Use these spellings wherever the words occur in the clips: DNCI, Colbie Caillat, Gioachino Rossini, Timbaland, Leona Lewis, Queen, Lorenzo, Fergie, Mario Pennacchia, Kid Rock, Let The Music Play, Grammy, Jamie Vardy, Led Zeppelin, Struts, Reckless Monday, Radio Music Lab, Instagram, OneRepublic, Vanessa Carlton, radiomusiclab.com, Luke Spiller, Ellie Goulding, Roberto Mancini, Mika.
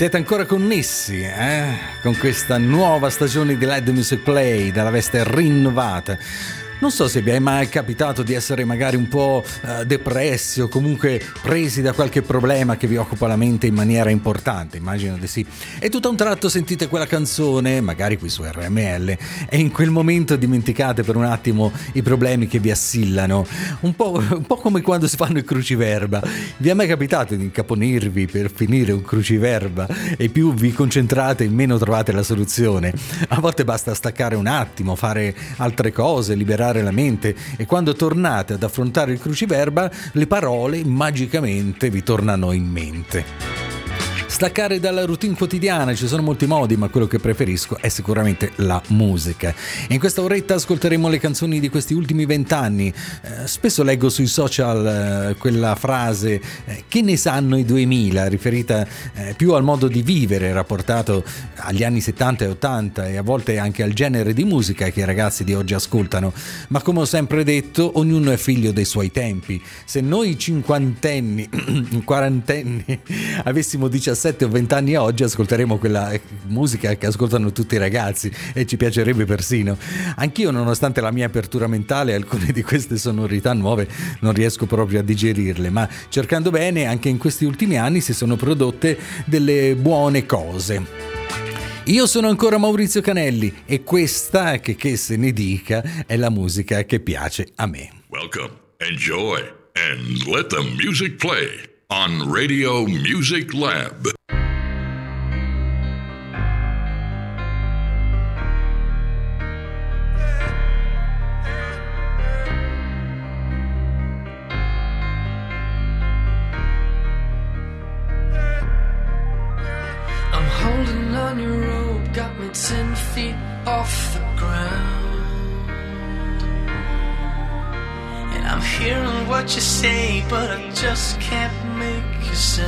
Siete ancora connessi, con questa nuova stagione di Let The Music Play, dalla veste rinnovata. Non so se vi è mai capitato di essere magari un po' depressi o comunque presi da qualche problema che vi occupa la mente in maniera importante, immagino di sì, e tutto a un tratto sentite quella canzone, magari qui su RML, e in quel momento dimenticate per un attimo i problemi che vi assillano, un po' come quando si fanno i cruciverba. Vi è mai capitato di incaponirvi per finire un cruciverba e più vi concentrate e meno trovate la soluzione? A volte basta staccare un attimo, fare altre cose, liberare la mente, e quando tornate ad affrontare il cruciverba le parole magicamente vi tornano in mente. Staccare dalla routine quotidiana, ci sono molti modi, ma quello che preferisco è sicuramente la musica. In questa oretta ascolteremo le canzoni di questi ultimi 20 anni. Spesso leggo sui social quella frase "che ne sanno i 2000", riferita più al modo di vivere rapportato agli anni 70 e 80 e a volte anche al genere di musica che i ragazzi di oggi ascoltano. Ma come ho sempre detto, ognuno è figlio dei suoi tempi. Se noi cinquantenni, quarantenni, avessimo 17 o 20 anni a oggi, ascolteremo quella musica che ascoltano tutti i ragazzi e ci piacerebbe persino. Anch'io, nonostante la mia apertura mentale, alcune di queste sonorità nuove non riesco proprio a digerirle, ma cercando bene, anche in questi ultimi anni si sono prodotte delle buone cose. Io sono ancora Maurizio Canelli e questa, che se ne dica, è la musica che piace a me. Welcome, enjoy and let the music play on Radio Music Lab. I'm holding on your rope, got me 10 feet off the ground, and I'm hearing what you say, but I just can't make you sound.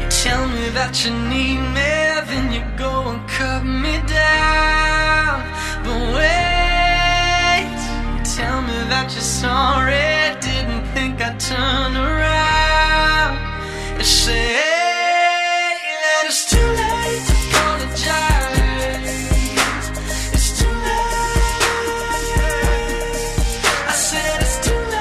You tell me that you need me, then you go and cut me down. But wait, you tell me that you're sorry, didn't think I'd turn around. You say, hey, that it's too late to apologize. It's too late. I said it's too late.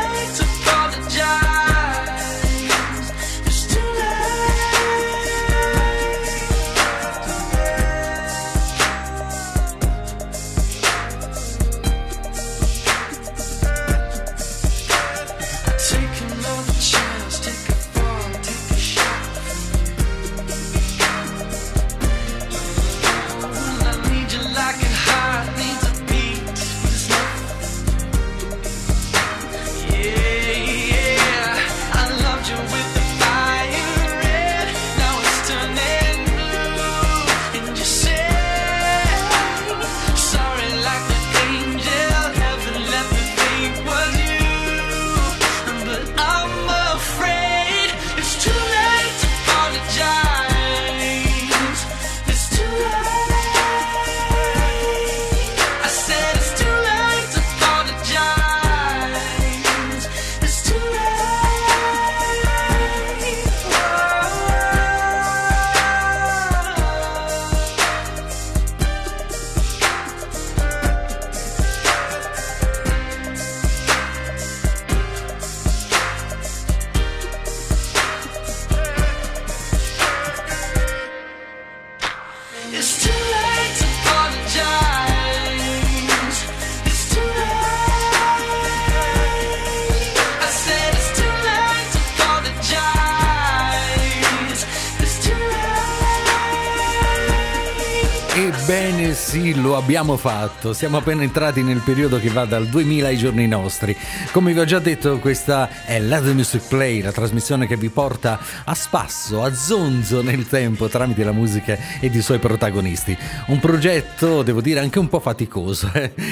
Ebbene sì, lo abbiamo fatto, siamo appena entrati nel periodo che va dal 2000 ai giorni nostri. Come vi ho già detto, questa è Let The Music Play, la trasmissione che vi porta a spasso, a zonzo nel tempo tramite la musica ed i suoi protagonisti. Un progetto, devo dire, anche un po' faticoso.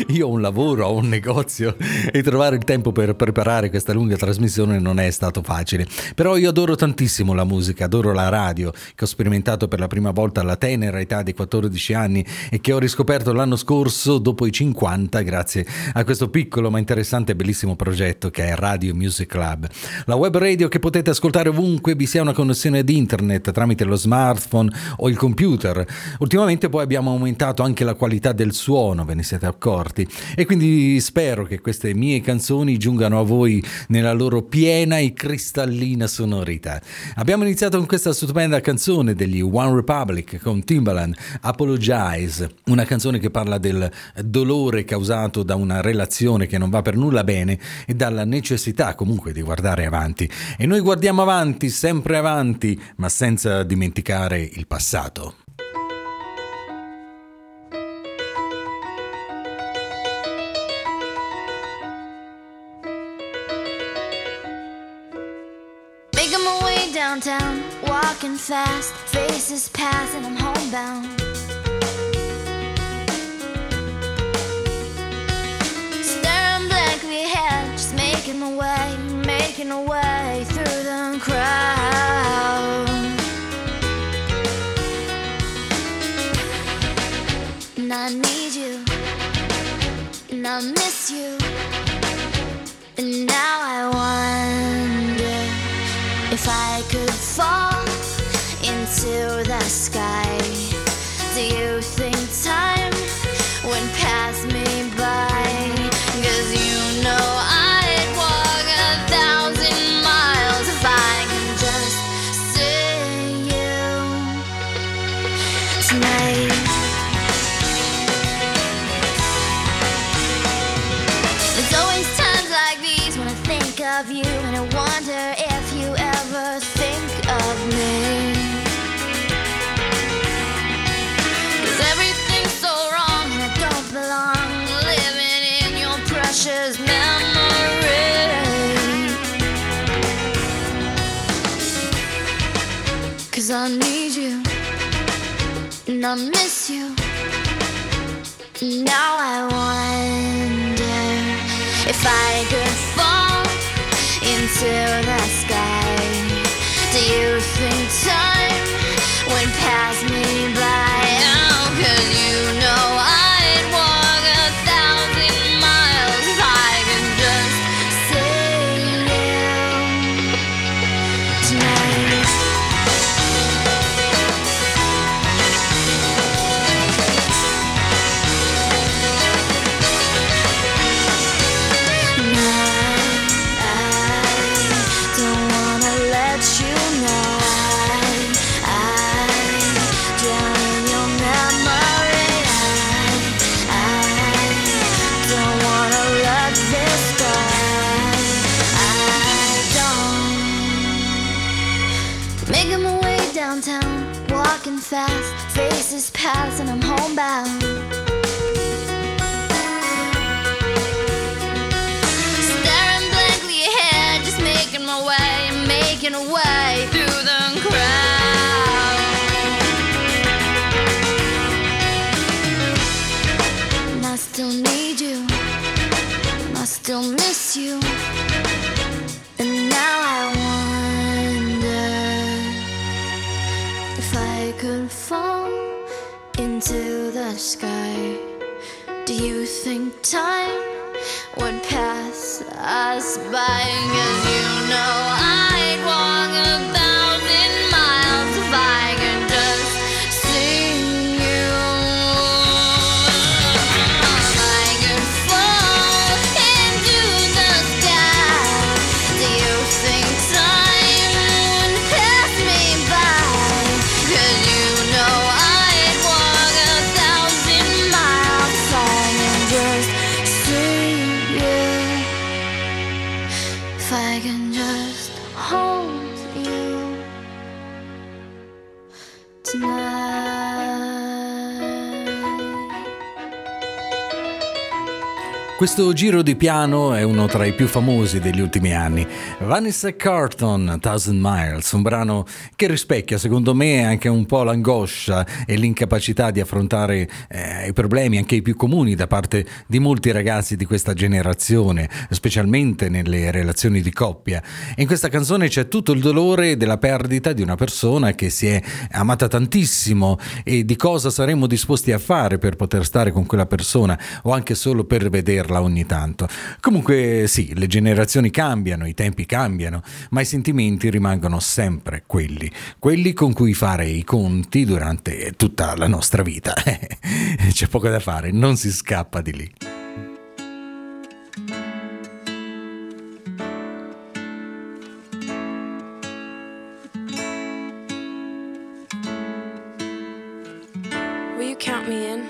Io ho un lavoro, ho un negozio e trovare il tempo per preparare questa lunga trasmissione non è stato facile. Però io adoro tantissimo la musica, adoro la radio, che ho sperimentato per la prima volta alla tenera età di 14 anni e che ho riscoperto l'anno scorso dopo i 50 grazie a questo piccolo ma interessante e bellissimo progetto che è Radio Music Lab, la web radio che potete ascoltare ovunque vi sia una connessione ad internet tramite lo smartphone o il computer. Ultimamente poi abbiamo aumentato anche la qualità del suono, ve ne siete accorti, e quindi spero che queste mie canzoni giungano a voi nella loro piena e cristallina sonorità. Abbiamo iniziato con questa stupenda canzone degli OneRepublic con Timbaland, Apologize, una canzone che parla del dolore causato da una relazione che non va per nulla bene e dalla necessità comunque di guardare avanti. E noi guardiamo avanti, sempre avanti, ma senza dimenticare il passato. Downtown, walking fast, faces pass and I'm homebound. Staring blankly ahead, just making my way through the crowd. And I need you, and I miss you, and now I wonder if I could fall into the sky. Do you think time would pass me by? 'Cause you know I'd walk 1,000 miles if I can just see you tonight. There's always times like these when I think of you and I wonder if I need you, and I miss you, and now I wonder if I could fall into the sky. Do you think time would pass me by? Oh, 'cause you know I'd walk 1,000 miles if I could just see you tonight. Fast, faces pass and I'm homebound. Staring blankly ahead, just making my way through the crowd. And I still need you, and I still miss you, and now I could fall into the sky. Do you think time would pass us by? 'Cause you know I'd walk 1,000 miles if I could just see you. If I could fall into the sky, do you think time would pass me by? 'Cause you know I'd walk 1,000 miles and just see you. If I can just hold you tonight. Questo giro di piano è uno tra i più famosi degli ultimi anni. Vanessa Carlton, Thousand Miles, un brano che rispecchia secondo me anche un po' l'angoscia e l'incapacità di affrontare i problemi, anche i più comuni, da parte di molti ragazzi di questa generazione, specialmente nelle relazioni di coppia. E in questa canzone c'è tutto il dolore della perdita di una persona che si è amata tantissimo e di cosa saremmo disposti a fare per poter stare con quella persona o anche solo per vedere ogni tanto. Comunque sì, le generazioni cambiano, i tempi cambiano, ma i sentimenti rimangono sempre quelli con cui fare i conti durante tutta la nostra vita. C'è poco da fare, non si scappa di lì. Will you count me in?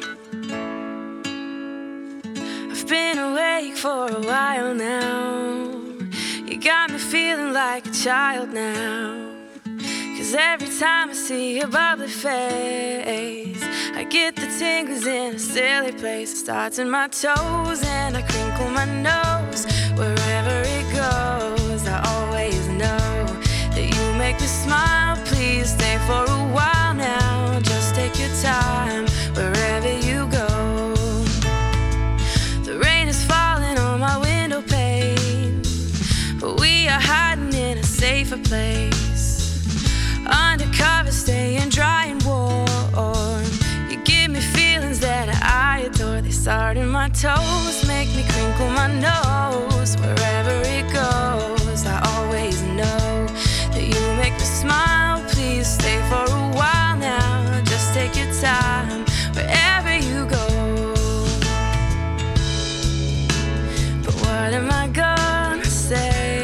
Been awake for a while now. You got me feeling like a child now. 'Cause every time I see your bubbly face, I get the tingles in a silly place. It starts in my toes and I crinkle my nose. Wherever it goes, I always know that you make me smile. Please stay for a while now. Just take your time wherever you go. Safer place, undercover, staying dry and warm. You give me feelings that I adore. They start in my toes, make me crinkle my nose. Wherever it goes, I always know that you make me smile. Please stay for a while now. Just take your time wherever you go. But what am I gonna say?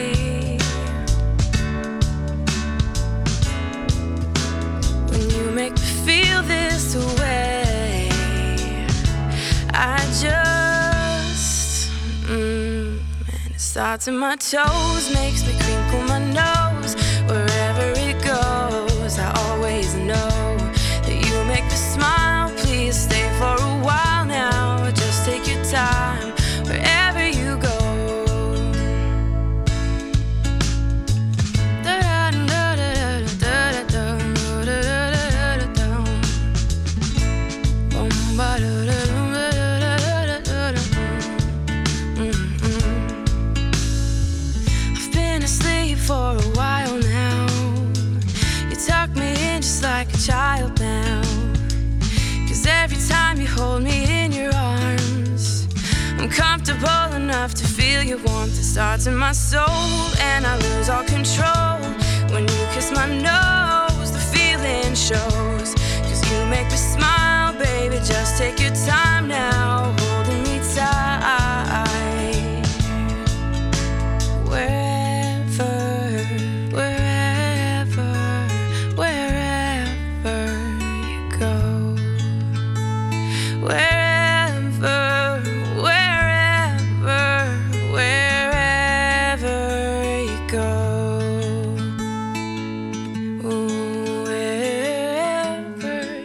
Feel this way, I just and it starts in my toes, makes me crinkle my nose. Wherever it goes, I always know that you make me smile. Please stay for a while now. Just take your time wherever you go. Child now, 'cause every time you hold me in your arms, I'm comfortable enough to feel your warmth. It starts in my soul and I lose all control when you kiss my nose. The feeling shows, 'cause you make me smile, baby. Just take your time now, holding me tight.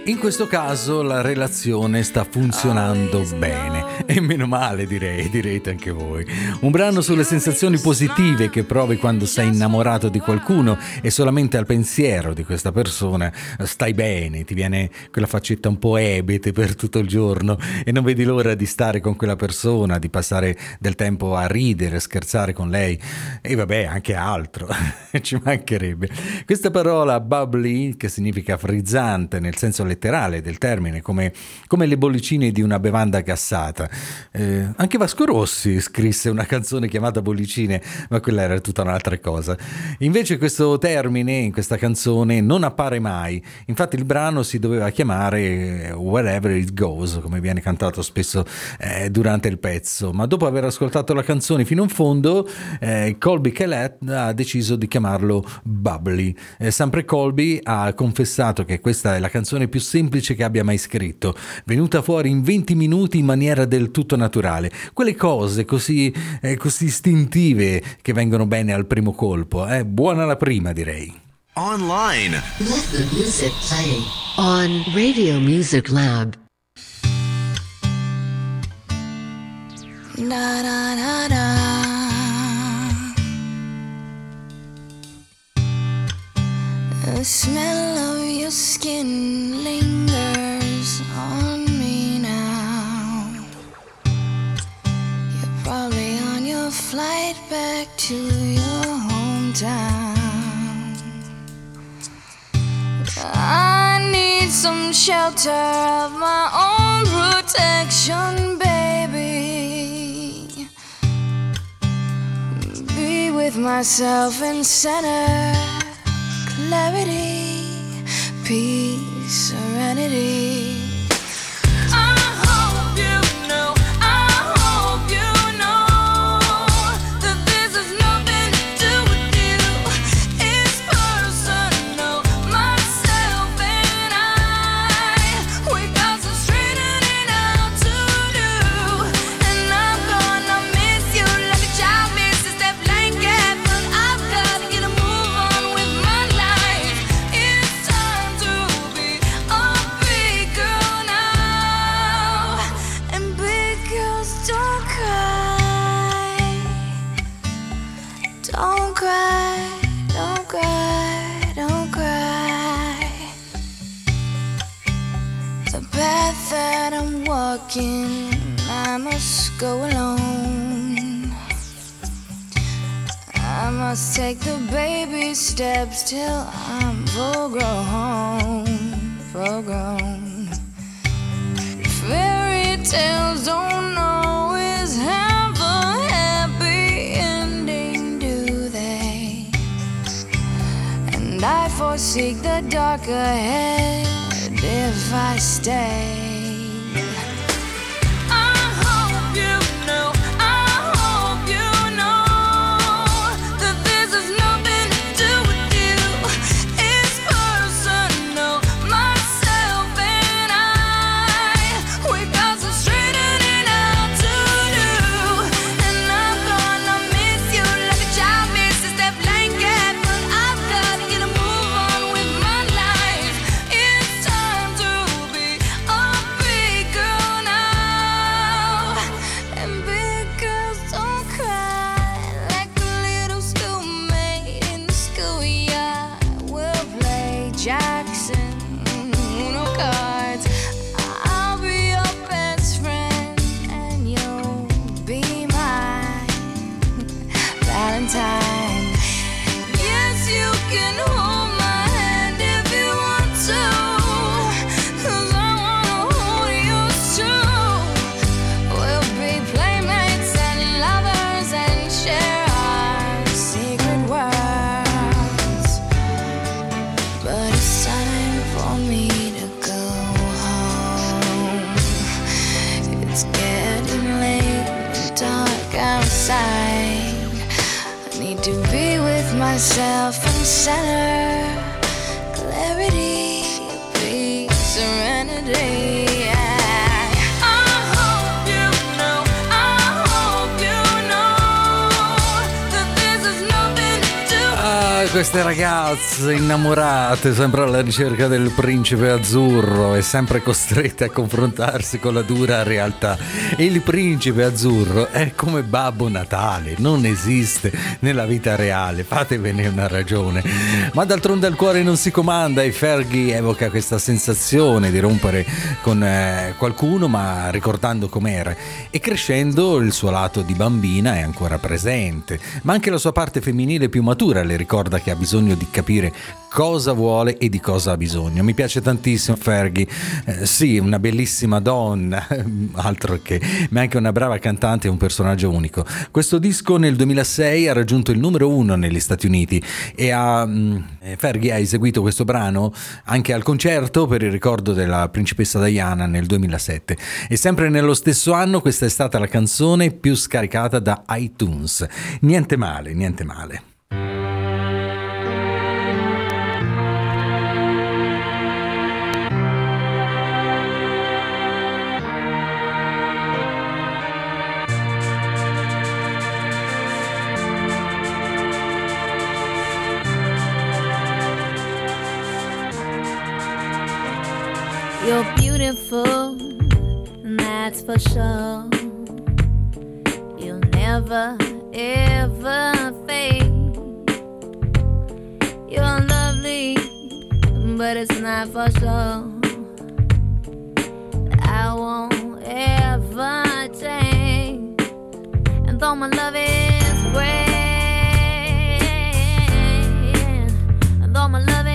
In questo caso la relazione sta funzionando bene, e meno male direte anche voi. Un brano sulle sensazioni positive che provi quando sei innamorato di qualcuno e solamente al pensiero di questa persona stai bene, ti viene quella faccetta un po' ebete per tutto il giorno e non vedi l'ora di stare con quella persona, di passare del tempo a ridere, scherzare con lei e vabbè anche altro, ci mancherebbe. Questa parola bubbly, che significa frizzante nel senso letterale del termine, come le bollicine di una bevanda gassata. Anche Vasco Rossi scrisse una canzone chiamata Bollicine, ma quella era tutta un'altra cosa. Invece questo termine in questa canzone non appare mai, infatti il brano si doveva chiamare Wherever It Goes, come viene cantato spesso durante il pezzo, ma dopo aver ascoltato la canzone fino in fondo Colbie Caillat ha deciso di chiamarlo Bubbly. Sempre Colbie ha confessato che questa è la canzone più semplice che abbia mai scritto, venuta fuori in 20 minuti in maniera del tutto naturale. Quelle cose così istintive che vengono bene al primo colpo. Buona la prima, direi. Online. Let the music play on Radio Music Lab. da, da, da, da. The smell of your skin lingers on me now. You're probably on your flight back to your hometown. I need some shelter of my own protection, baby. Be with myself in center, clarity, peace, serenity. I must go alone. I must take the baby steps till I'm full grown, full grown. Fairy tales don't always have a happy ending, do they? And I foresee the dark ahead if I stay. Myself in center, clarity, peace, serenity. Queste ragazze innamorate, sempre alla ricerca del principe azzurro e sempre costrette a confrontarsi con la dura realtà. Il principe azzurro è come Babbo Natale, non esiste nella vita reale, fatevene una ragione. Ma d'altronde il cuore non si comanda e Fergie evoca questa sensazione di rompere con qualcuno, ma ricordando com'era. E crescendo il suo lato di bambina è ancora presente, ma anche la sua parte femminile più matura le ricorda che ha bisogno di capire cosa vuole e di cosa ha bisogno. Mi piace tantissimo Fergie, sì, una bellissima donna, altro che, ma anche una brava cantante e un personaggio unico. Questo disco nel 2006 ha raggiunto il numero 1 negli Stati Uniti e Fergie ha eseguito questo brano anche al concerto per il ricordo della principessa Diana nel 2007 e sempre nello stesso anno questa è stata la canzone più scaricata da iTunes. Niente male, niente male. You're beautiful, and that's for sure. never ever fade. You're lovely, but it's not for sure. I won't ever change, and though my love is great, and though my love is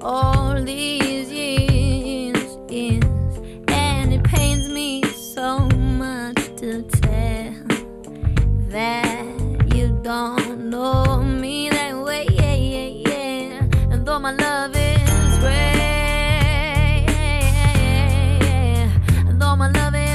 all these years, and it pains me so much to tell that you don't know me that way, and though my love is rare, and though my love is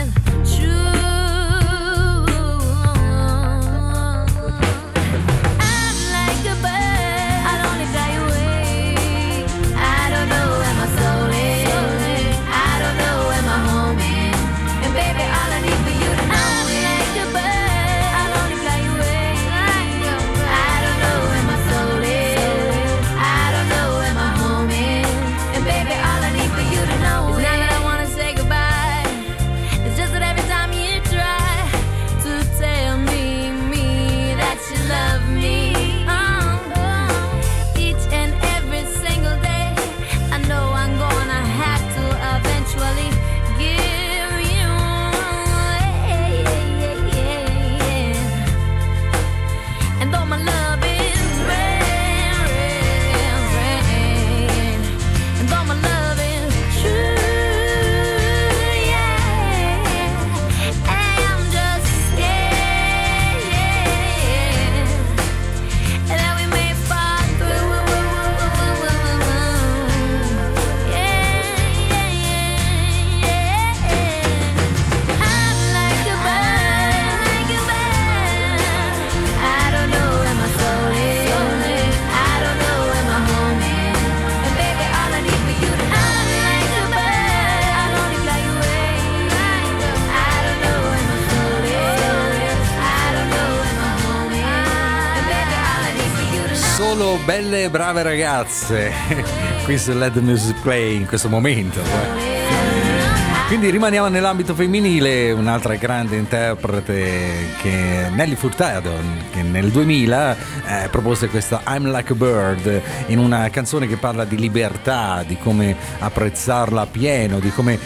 belle brave ragazze qui su Let The Music Play in questo momento. Quindi rimaniamo nell'ambito femminile, un'altra grande interprete che è Nelly Furtado, che nel 2000 propose questa I'm Like a Bird, in una canzone che parla di libertà, di come apprezzarla a pieno, di come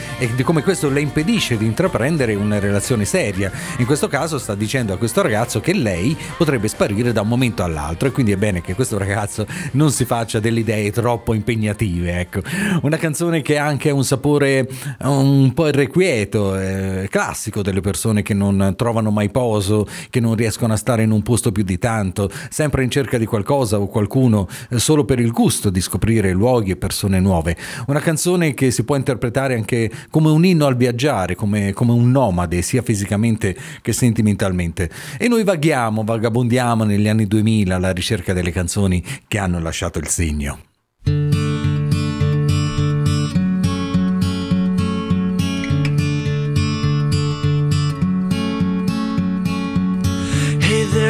questo le impedisce di intraprendere una relazione seria. In questo caso sta dicendo a questo ragazzo che lei potrebbe sparire da un momento all'altro, e quindi è bene che questo ragazzo non si faccia delle idee troppo impegnative, ecco. Una canzone che ha anche un sapore un po' irrequieto, classico delle persone che non trovano mai poso, che non riescono a stare in un posto più di tanto, sempre in cerca di qualcosa o qualcuno, solo per il gusto di scoprire luoghi e persone nuove. Una canzone che si può interpretare anche come un inno al viaggiare, come un nomade, sia fisicamente che sentimentalmente. E noi vagabondiamo negli anni 2000 alla ricerca delle canzoni che hanno lasciato il segno.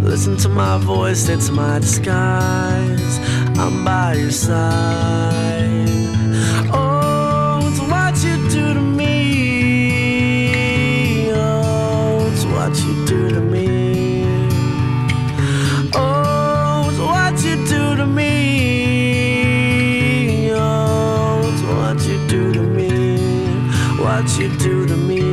listen to my voice, it's my disguise, I'm by your side. Oh, it's what you do to me, oh, it's what you do to me, oh, it's what you do to me, oh, it's what you do to me, what you do to me.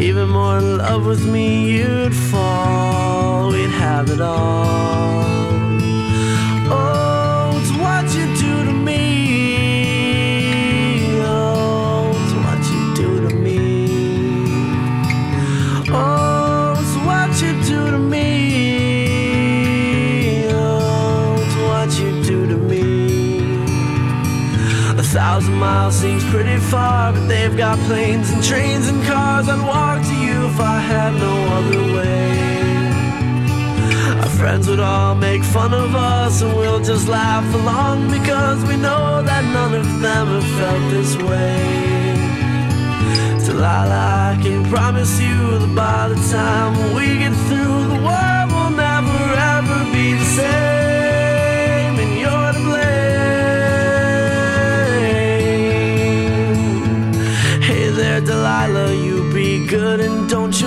Even more in love with me, you'd fall. We'd have it all. Oh, it's what you do to me. Oh, it's what you do to me. Oh, it's what you do to me. Oh, it's what you do to me. 1,000 miles seems pretty far, but they've got planes and trains and cars. I'd walk to you if I had no other way. Our friends would all make fun of us, and we'll just laugh along, because we know that none of them have felt this way. Delilah, I can promise you that by the time we get through, the world will never ever be the same, and you're to blame. Delilah, you be good and don't you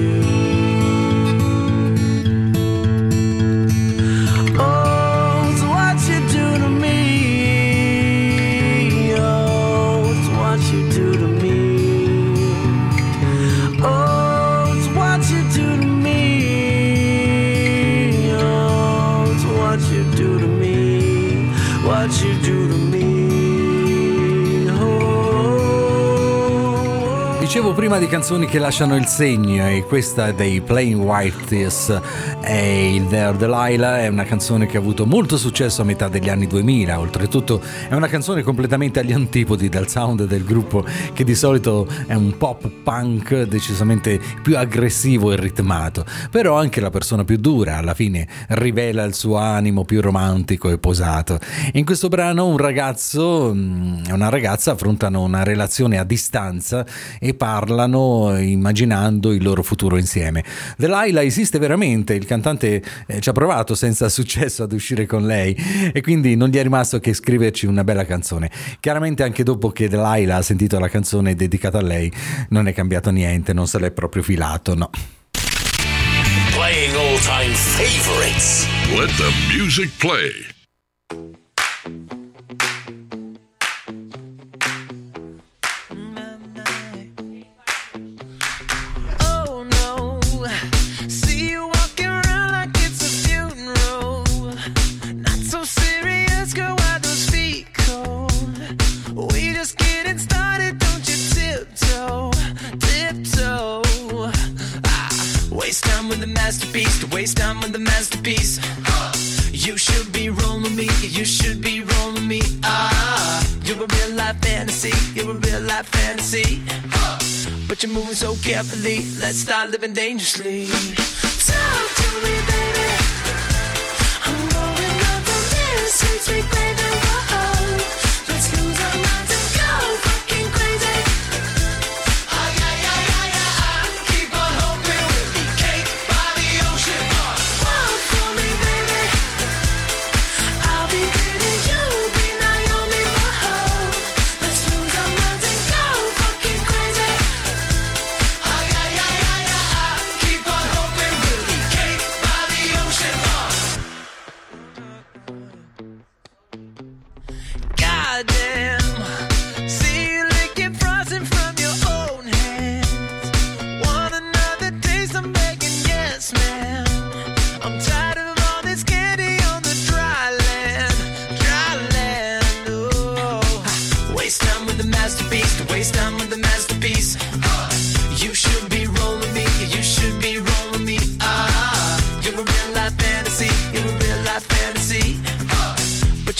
Dicevo prima di canzoni che lasciano il segno, e questa dei Plain White T's è il There Delilah. È una canzone che ha avuto molto successo a metà degli anni 2000, oltretutto è una canzone completamente agli antipodi dal sound del gruppo, che di solito è un pop punk decisamente più aggressivo e ritmato. Però anche la persona più dura alla fine rivela il suo animo più romantico e posato. In questo brano un ragazzo e una ragazza affrontano una relazione a distanza e parlano immaginando il loro futuro insieme. Delilah esiste veramente, il cantante ci ha provato senza successo ad uscire con lei, e quindi non gli è rimasto che scriverci una bella canzone. Chiaramente anche dopo che Delilah ha sentito la canzone dedicata a lei non è cambiato niente, non se l'è proprio filato, no. Playing all time favorites. Let the music play. So carefully, let's start living dangerously. Talk to me, baby. I'm going up on this sweet, baby. Whoa. Let's lose our minds and go fucking crazy. Oh, yeah, yeah, yeah, yeah. I keep on hoping we'll be caked by the ocean. Walk for me, baby. I'll be pretty, you'll be Naomi. Whoa. Let's lose our minds and go fucking crazy.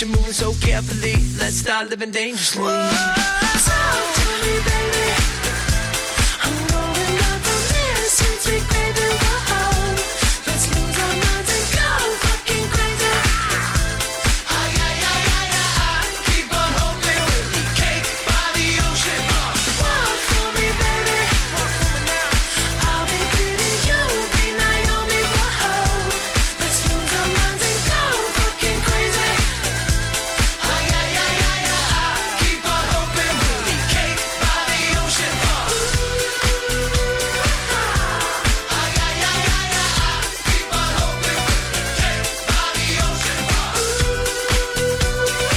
You're moving so carefully. start living dangerously. Whoa, talk to me, baby. I'm rolling up the mirror since we played the world. Let's lose our minds and go fucking crazy. Ay, ay, ay, ay, ay. Keep on hoping we'll be caked by the ocean. Walk for me, baby. Walk for me now. I'll be pretty, you'll be Naomi. Whoa, let's lose our minds and go fucking crazy. Ay, ay, ay, ay, ay. Keep on hoping we'll be caked by the ocean. Ay, ay, ay, ay, ay. Keep on hoping we'll be caked by the ocean. Ay, ay, ay, ay, ay. Keep on hoping we'll be caked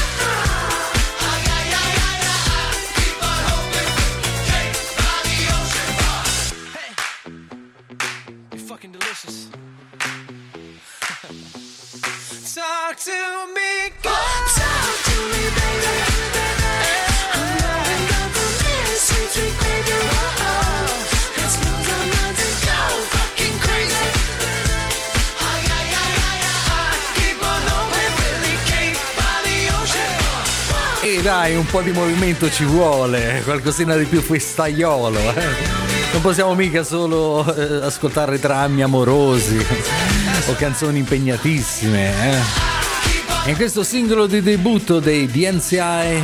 by the ocean. Hey, you're fucking delicious. Talk to me, girl. Talk to me, baby. I'm rolling up the mirror since we played the world. Let's lose our minds and go fucking crazy. Ay, ay, ay, ay, ay. Keep on hoping we'll be caked by the ocean. E dai, un po' di movimento ci vuole, qualcosina di più festaiolo. Non possiamo mica solo ascoltare drammi amorosi o canzoni impegnatissime. E in questo singolo di debutto dei DNCI,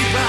Everybody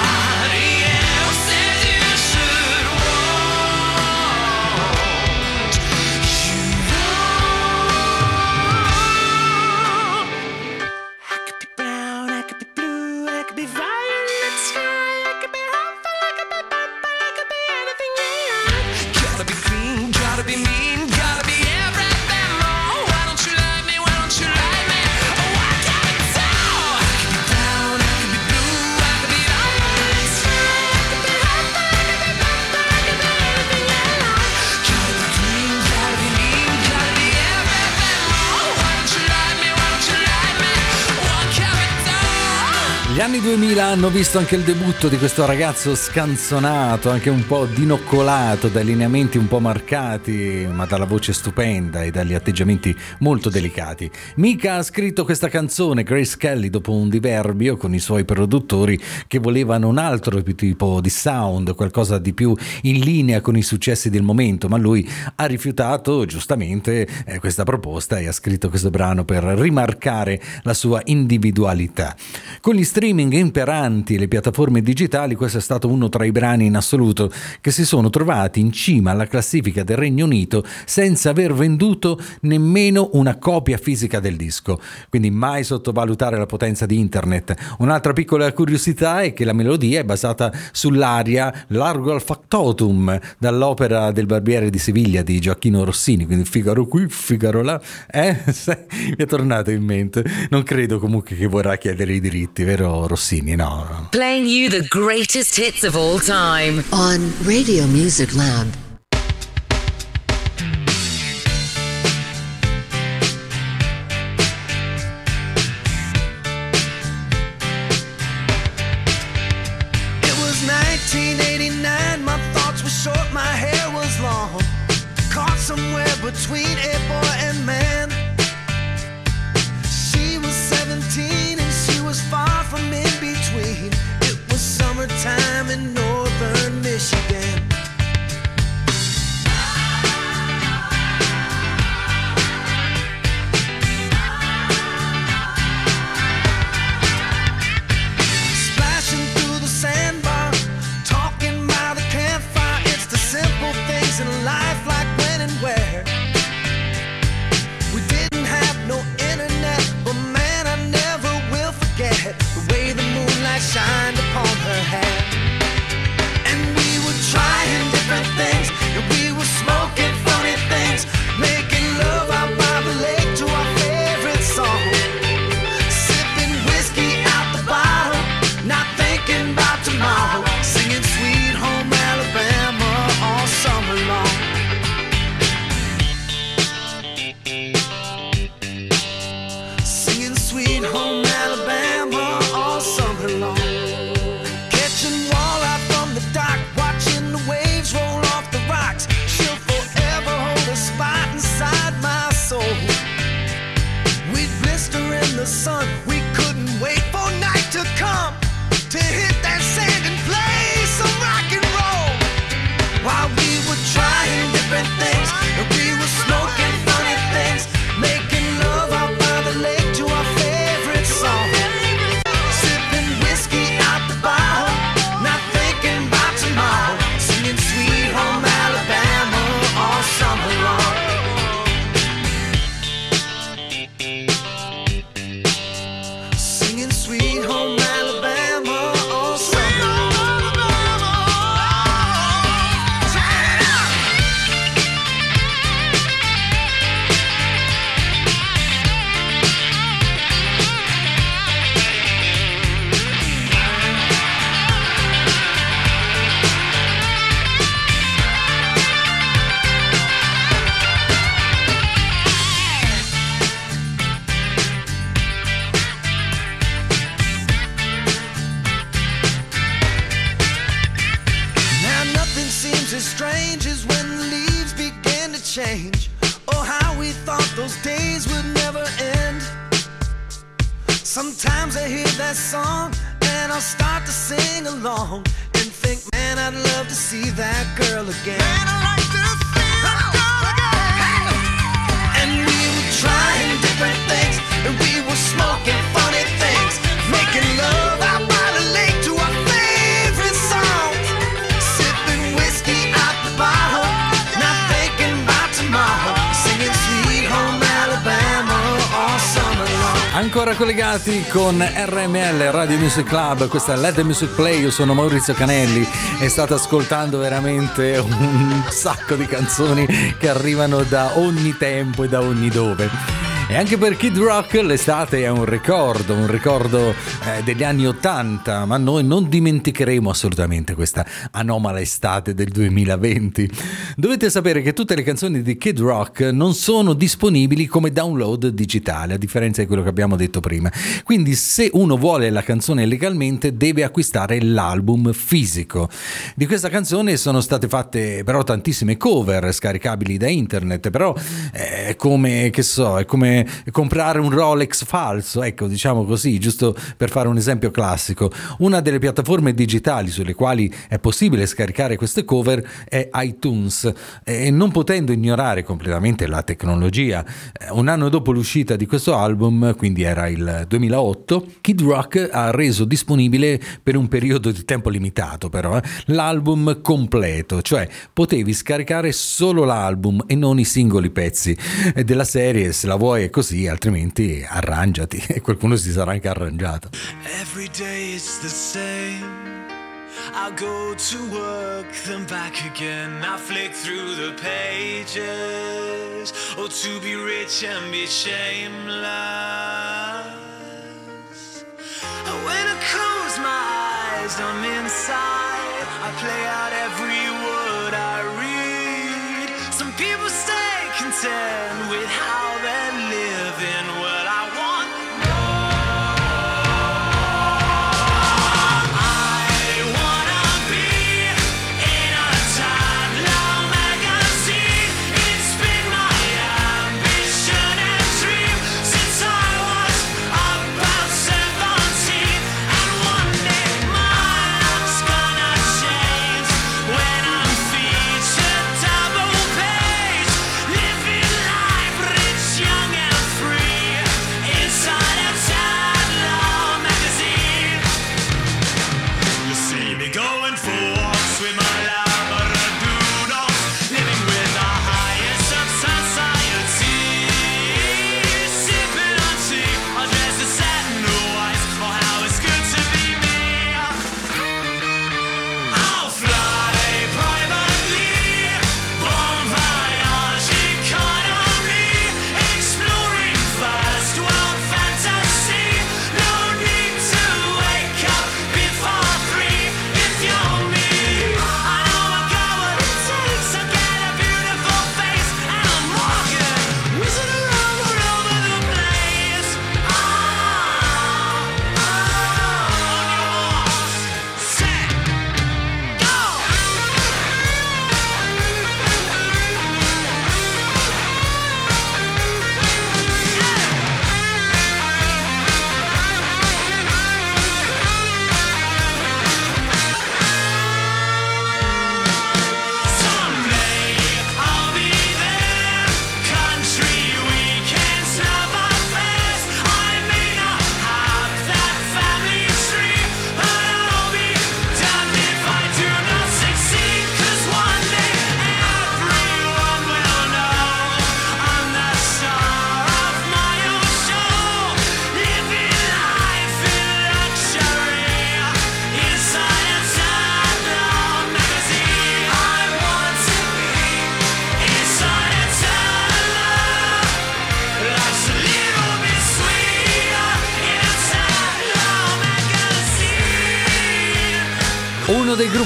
Gli anni 2000 hanno visto anche il debutto di questo ragazzo scanzonato, anche un po' dinoccolato, dai lineamenti un po' marcati, ma dalla voce stupenda e dagli atteggiamenti molto delicati. Mika ha scritto questa canzone, Grace Kelly, dopo un diverbio con i suoi produttori che volevano un altro tipo di sound, qualcosa di più in linea con i successi del momento, ma lui ha rifiutato giustamente questa proposta e ha scritto questo brano per rimarcare la sua individualità. Con gli streaming imperanti e le piattaforme digitali, questo è stato uno tra i brani in assoluto che si sono trovati in cima alla classifica del Regno Unito senza aver venduto nemmeno una copia fisica del disco. Quindi mai sottovalutare la potenza di internet. Un'altra piccola curiosità è che la melodia è basata sull'aria Largo al Factotum dall'opera del Barbiere di Siviglia di Gioachino Rossini, quindi Figaro qui, Figaro là, mi è tornato in mente. Non credo comunque che vorrà chiedere i diritti, vero Rossini? No. Playing you the greatest hits of all time on Radio Music Lab. It was 1989, my thoughts were short, my hair was long, caught somewhere between a boy and man. She was 17 and she was far from in between. It was summertime in northern Michigan. Splashing through the sandbar, talking by the campfire. It's the simple things in life, like when and where. We didn't have no internet, but man, I never will forget the way the moonlight shined upon her hair. And we were trying different things, and we were smoking funny things, making love out by the lake to our favorite song, sipping whiskey out the bottle, not thinking about tomorrow, singing Sweet Home Alabama all summer long. Singing Sweet Home Alabama all summer long. Catching walleye from the dock, watching the waves roll off the rocks. She'll forever hold a spot inside my soul. We'd blister in the sun, we couldn't wait for night to come, to hit that sand and play some rock and roll. While we were trying different things, and we were smoking funny things, making love out by the lake to our favorite song, sipping whiskey out the bottle, not thinking about tomorrow, singing Sweet Home Alabama all summer long. Singing Sweet Home Alabama all summer long. Turn it up! Now nothing seems as strange as when the leaves began to change. Oh, how we thought those days would never end. Sometimes I hear that song and I'll start to sing along and think, man, I'd love to see that girl again. And we were trying different things, and we were smoking funny things, making love out by the lake to our favorite song, sipping whiskey out the bottle, not thinking about tomorrow, singing Sweet Home Alabama all summer long. Ancora collegati con RML Radio Music Club, questa è Let The Music Play, io sono Maurizio Canelli e state ascoltando veramente un sacco di canzoni che arrivano da ogni tempo e da ogni dove. E anche per Kid Rock l'estate è un ricordo degli anni 80, ma noi non dimenticheremo assolutamente questa anomala estate del 2020. Dovete sapere che tutte le canzoni di Kid Rock non sono disponibili come download digitale, a differenza di quello che abbiamo detto prima. Quindi se uno vuole la canzone legalmente deve acquistare l'album fisico. Di questa canzone sono state fatte però tantissime cover scaricabili da internet, però è come, che so, è come comprare un Rolex falso, ecco, diciamo così, giusto per fare un esempio classico. Una delle piattaforme digitali sulle quali è possibile scaricare queste cover è iTunes, e non potendo ignorare completamente la tecnologia, un anno dopo l'uscita di questo album, quindi era il 2008, Kid Rock ha reso disponibile per un periodo di tempo limitato però l'album completo, cioè potevi scaricare solo l'album e non i singoli pezzi della serie. Se la vuoi è così, altrimenti arrangiati, e qualcuno si sarà anche arrangiato. Every day is the same. I'll go to work, then back again. I flick through the pages. Oh, to be rich and be shameless. And when I close my eyes, I'm inside. I play out every word I read. Some people stay content with how they're living. Well, I want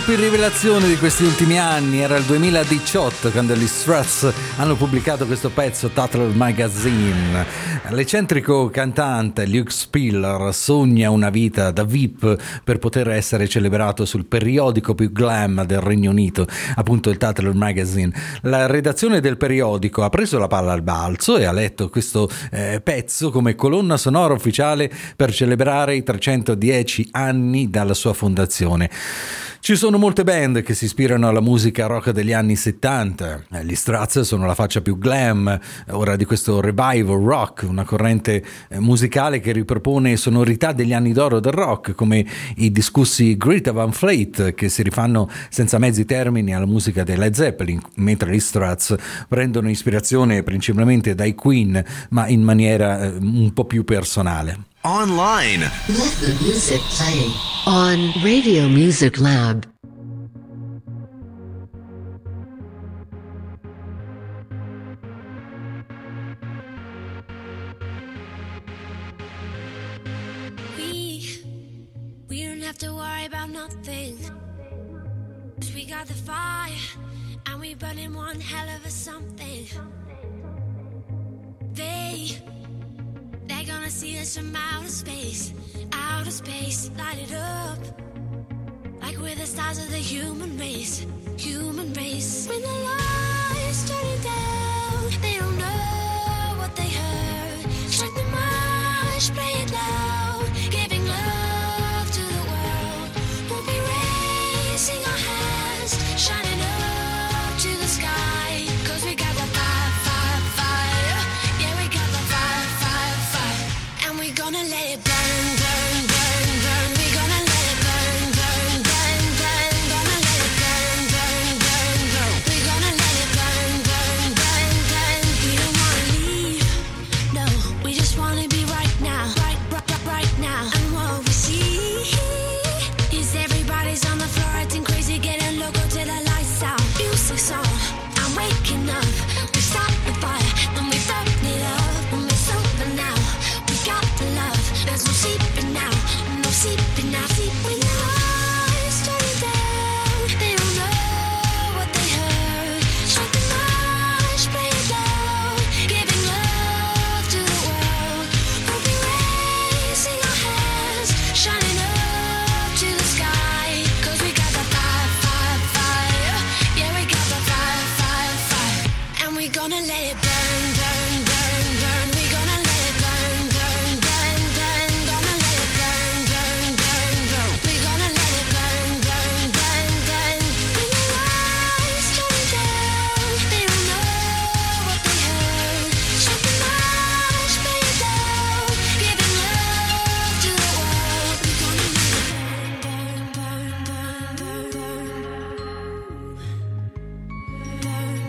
più rivelazione di questi ultimi anni. Era il 2018 quando gli Struts hanno pubblicato questo pezzo, Tatler Magazine. L'eccentrico cantante Luke Spiller sogna una vita da VIP per poter essere celebrato sul periodico più glam del Regno Unito, appunto il Tatler Magazine. La redazione del periodico ha preso la palla al balzo e ha letto questo pezzo come colonna sonora ufficiale per celebrare i 310 anni dalla sua fondazione. Ci sono molte band che si ispirano alla musica rock degli anni 70, gli Struts sono la faccia più glam ora di questo revival rock, una corrente musicale che ripropone sonorità degli anni d'oro del rock, come i discussi Greta Van Fleet, che si rifanno senza mezzi termini alla musica dei Led Zeppelin, mentre gli Struts prendono ispirazione principalmente dai Queen, ma in maniera un po' più personale. Online. Let the music play on Radio Music Lab. have to worry about nothing, 'cause we got the fire and we burning one hell of a something. They're gonna see us from outer space, light it up like we're the stars of the human race. When the lights turning down, they don't know what they heard. Strike the march, play it loud, giving love to the world. We'll be raising our hands, shining up to the sky, 'cause we got the fire, fire, fire. Yeah, we got the fire, fire, fire. And we're gonna let it burn, burn, burn, burn. We're gonna let it burn, burn, burn, burn. Gonna let it burn, burn, burn, burn. We're gonna let it burn, burn, burn, burn. We don't wanna leave, no, we just wanna be right now, right now. And what we see is everybody's on the floor acting crazy, getting loco till the lights out. Music's on, I'm waking up. We start the fire, then we burn it up. When it's over now, we got the love. There's no sleeping now, no sleeping now. Sleep when the lights turn down, they don't know what they heard. Strike the march, play it loud, giving love to the world. We'll be raising our hands, shining up to the sky, 'cause we got the fire, fire, fire. Yeah, we got the fire, fire, fire. And we're gonna let it burn, burn, burn, burn. We're gonna let it burn, burn, burn, burn. Gonna let it burn, burn, burn, burn. We're gonna let it burn, burn, burn, burn. When the lights turn down, they don't know what they heard. Strike the march, play it loud, giving love to the world. We're gonna let it burn, burn, burn, burn, burn, burn. We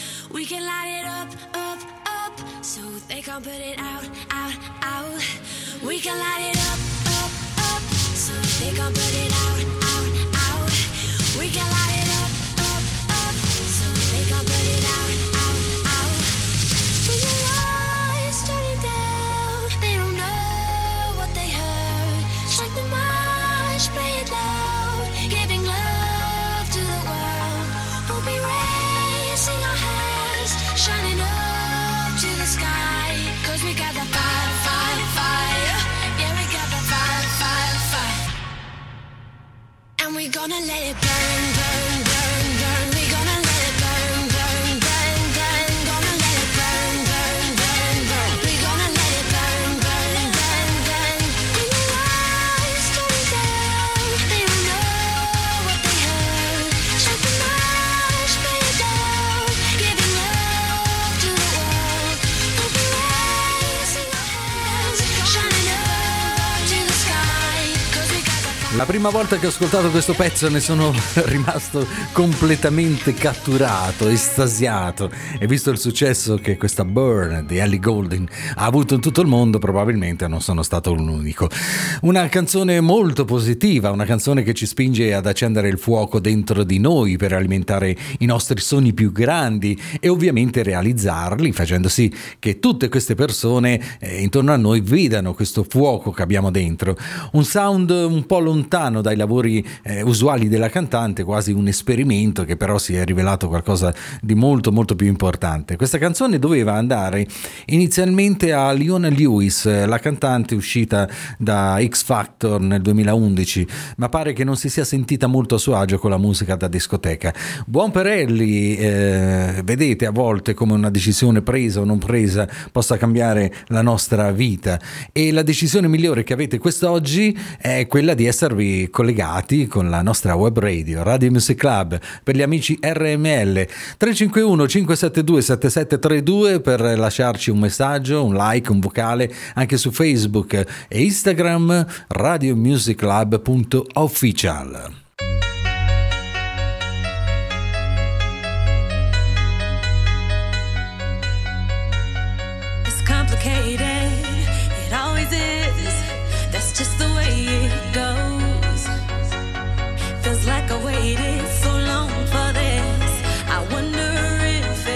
can light it up, up, up, so they can't put it out, out, out. We can light it up, up, up, so they can't put it out, out, out. We can light it up, up, up, so they can't put it out, out, out. We can light it up, up, up, so they can't put it out, out, out. When the lights turning down, they don't know what they heard. Strike the march, play it loud, giving love to the world. We'll be raising our hands, shining up to the sky, 'cause we got the fire, fire, fire. Yeah, we got the fire, fire, fire. And we're gonna let it burn, burn, burn, burn. We're gonna let it burn, burn, burn, burn. Gonna let it burn, burn, burn, burn. We're gonna let it burn, burn, burn, burn. When the lights turn down, they don't know what they heard. Strike the march, play it loud, giving love to the world. We'll be raising our hands, shining up to the sky, 'cause we got the fire. La prima volta che ho ascoltato questo pezzo ne sono rimasto completamente catturato, estasiato, e visto il successo che questa Burn di Ellie Goulding ha avuto in tutto il mondo, probabilmente non sono stato l'unico. Una canzone molto positiva, una canzone che ci spinge ad accendere il fuoco dentro di noi per alimentare i nostri sogni più grandi e ovviamente realizzarli, facendo sì che tutte queste persone intorno a noi vedano questo fuoco che abbiamo dentro. Un sound un po' lontano dai lavori usuali della cantante, quasi un esperimento che però si è rivelato qualcosa di molto molto più importante. Questa canzone doveva andare inizialmente a Leona Lewis, la cantante uscita da X Factor nel 2011, ma pare che non si sia sentita molto a suo agio con la musica da discoteca. Buon per Ellie, vedete a volte come una decisione presa o non presa possa cambiare la nostra vita, e la decisione migliore che avete quest'oggi è quella di essere collegati con la nostra web radio, Radio Music Club, per gli amici RML. 351 572 7732 per lasciarci un messaggio, un like, un vocale, anche su Facebook e Instagram, radiomusiclab.official. It's complicated, it always is. That's just the way it goes. Feels like I waited so long for this. I wonder if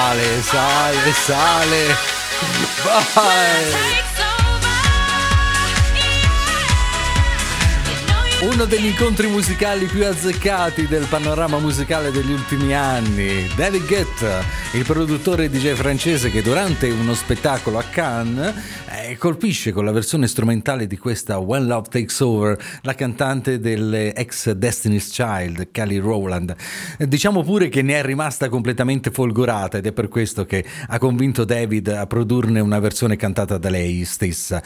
sale, sale, sale. Vai! Uno degli incontri musicali più azzeccati del panorama musicale degli ultimi anni. David Guetta, il produttore DJ francese che durante uno spettacolo a Cannes colpisce con la versione strumentale di questa When Love Takes Over la cantante dell'ex Destiny's Child, Kelly Rowland. Diciamo pure che ne è rimasta completamente folgorata ed è per questo che ha convinto David a produrne una versione cantata da lei stessa.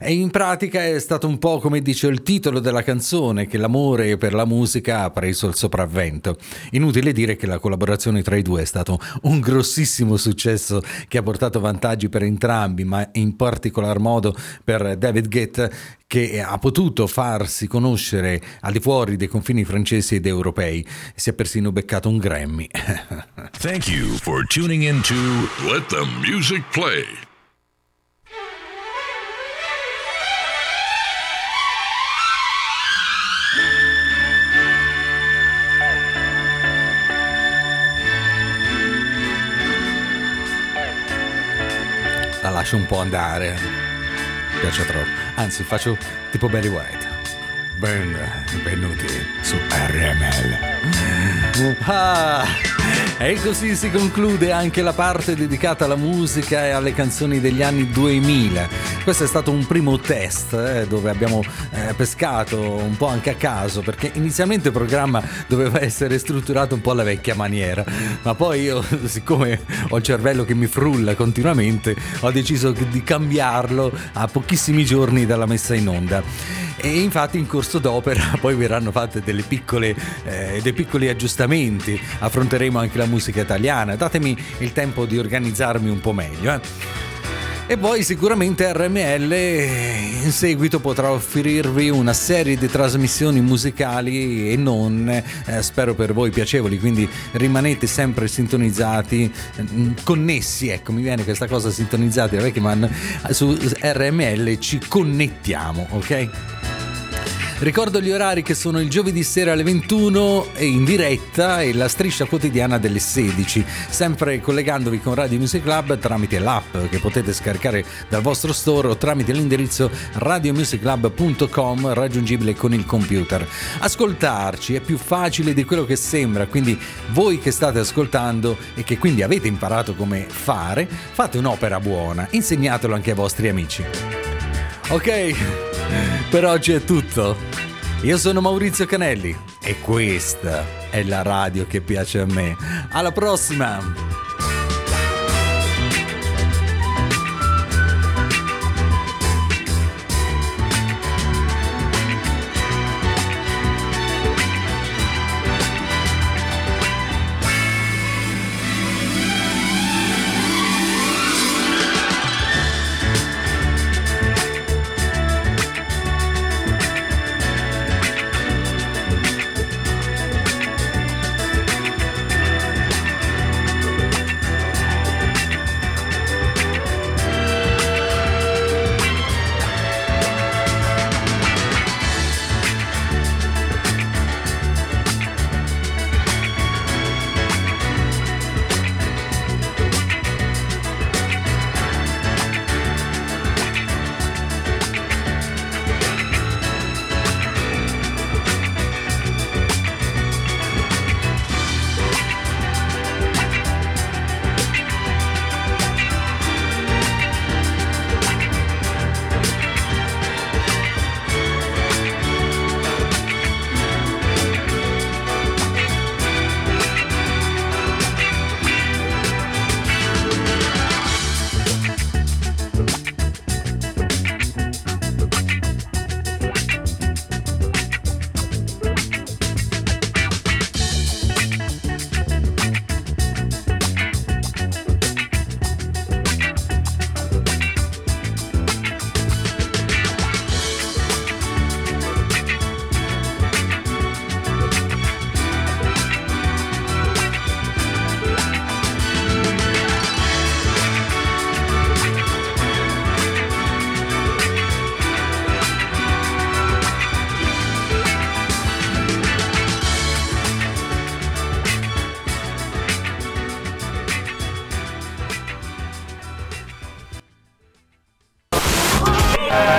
E in pratica è stato un po' come dice il titolo della canzone, che l'amore per la musica ha preso il sopravvento. Inutile dire che la collaborazione tra i due è stato un grossissimo successo che ha portato vantaggi per entrambi, ma in particolar modo per David Guetta, che ha potuto farsi conoscere al di fuori dei confini francesi ed europei. Si è persino beccato un Grammy. Thank you for tuning in to Let the Music Play. La lascio un po' andare, mi piace troppo, anzi faccio tipo Barry White. Benvenuti su RML. E così si conclude anche la parte dedicata alla musica e alle canzoni degli anni 2000. Questo è stato un primo test dove abbiamo pescato un po' anche a caso, perché inizialmente il programma doveva essere strutturato un po' alla vecchia maniera, ma poi io, siccome ho il cervello che mi frulla continuamente, ho deciso di cambiarlo a pochissimi giorni dalla messa in onda. E infatti in corso d'opera poi verranno fatte delle piccole dei piccoli aggiustamenti, affronteremo anche la musica italiana. Datemi il tempo di organizzarmi un po' meglio, E poi sicuramente RML in seguito potrà offrirvi una serie di trasmissioni musicali e non, spero per voi piacevoli, quindi rimanete sempre sintonizzati, connessi, ecco mi viene questa cosa, sintonizzati, perché su RML ci connettiamo, ok? Ricordo gli orari che sono il giovedì sera alle 21 e in diretta e la striscia quotidiana delle 16, sempre collegandovi con Radio Music Lab tramite l'app che potete scaricare dal vostro store o tramite l'indirizzo radiomusiclab.com raggiungibile con il computer. Ascoltarci è più facile di quello che sembra, quindi voi che state ascoltando e che quindi avete imparato come fare, fate un'opera buona, insegnatelo anche ai vostri amici. Ok? Per oggi è tutto. Io sono Maurizio Canelli e questa è la radio che piace a me. Alla prossima!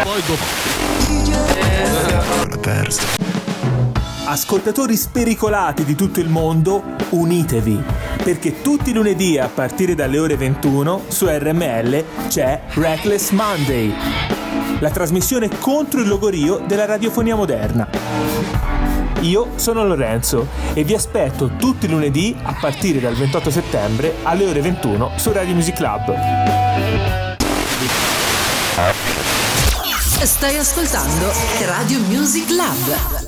Poi ascoltatori spericolati di tutto il mondo, unitevi, perché tutti i lunedì a partire dalle ore 21 su RML c'è Reckless Monday, la trasmissione contro il logorio della radiofonia moderna. Io sono Lorenzo e vi aspetto tutti i lunedì a partire dal 28 settembre alle ore 21 su Radio Music Lab. Stai ascoltando Radio Music Lab.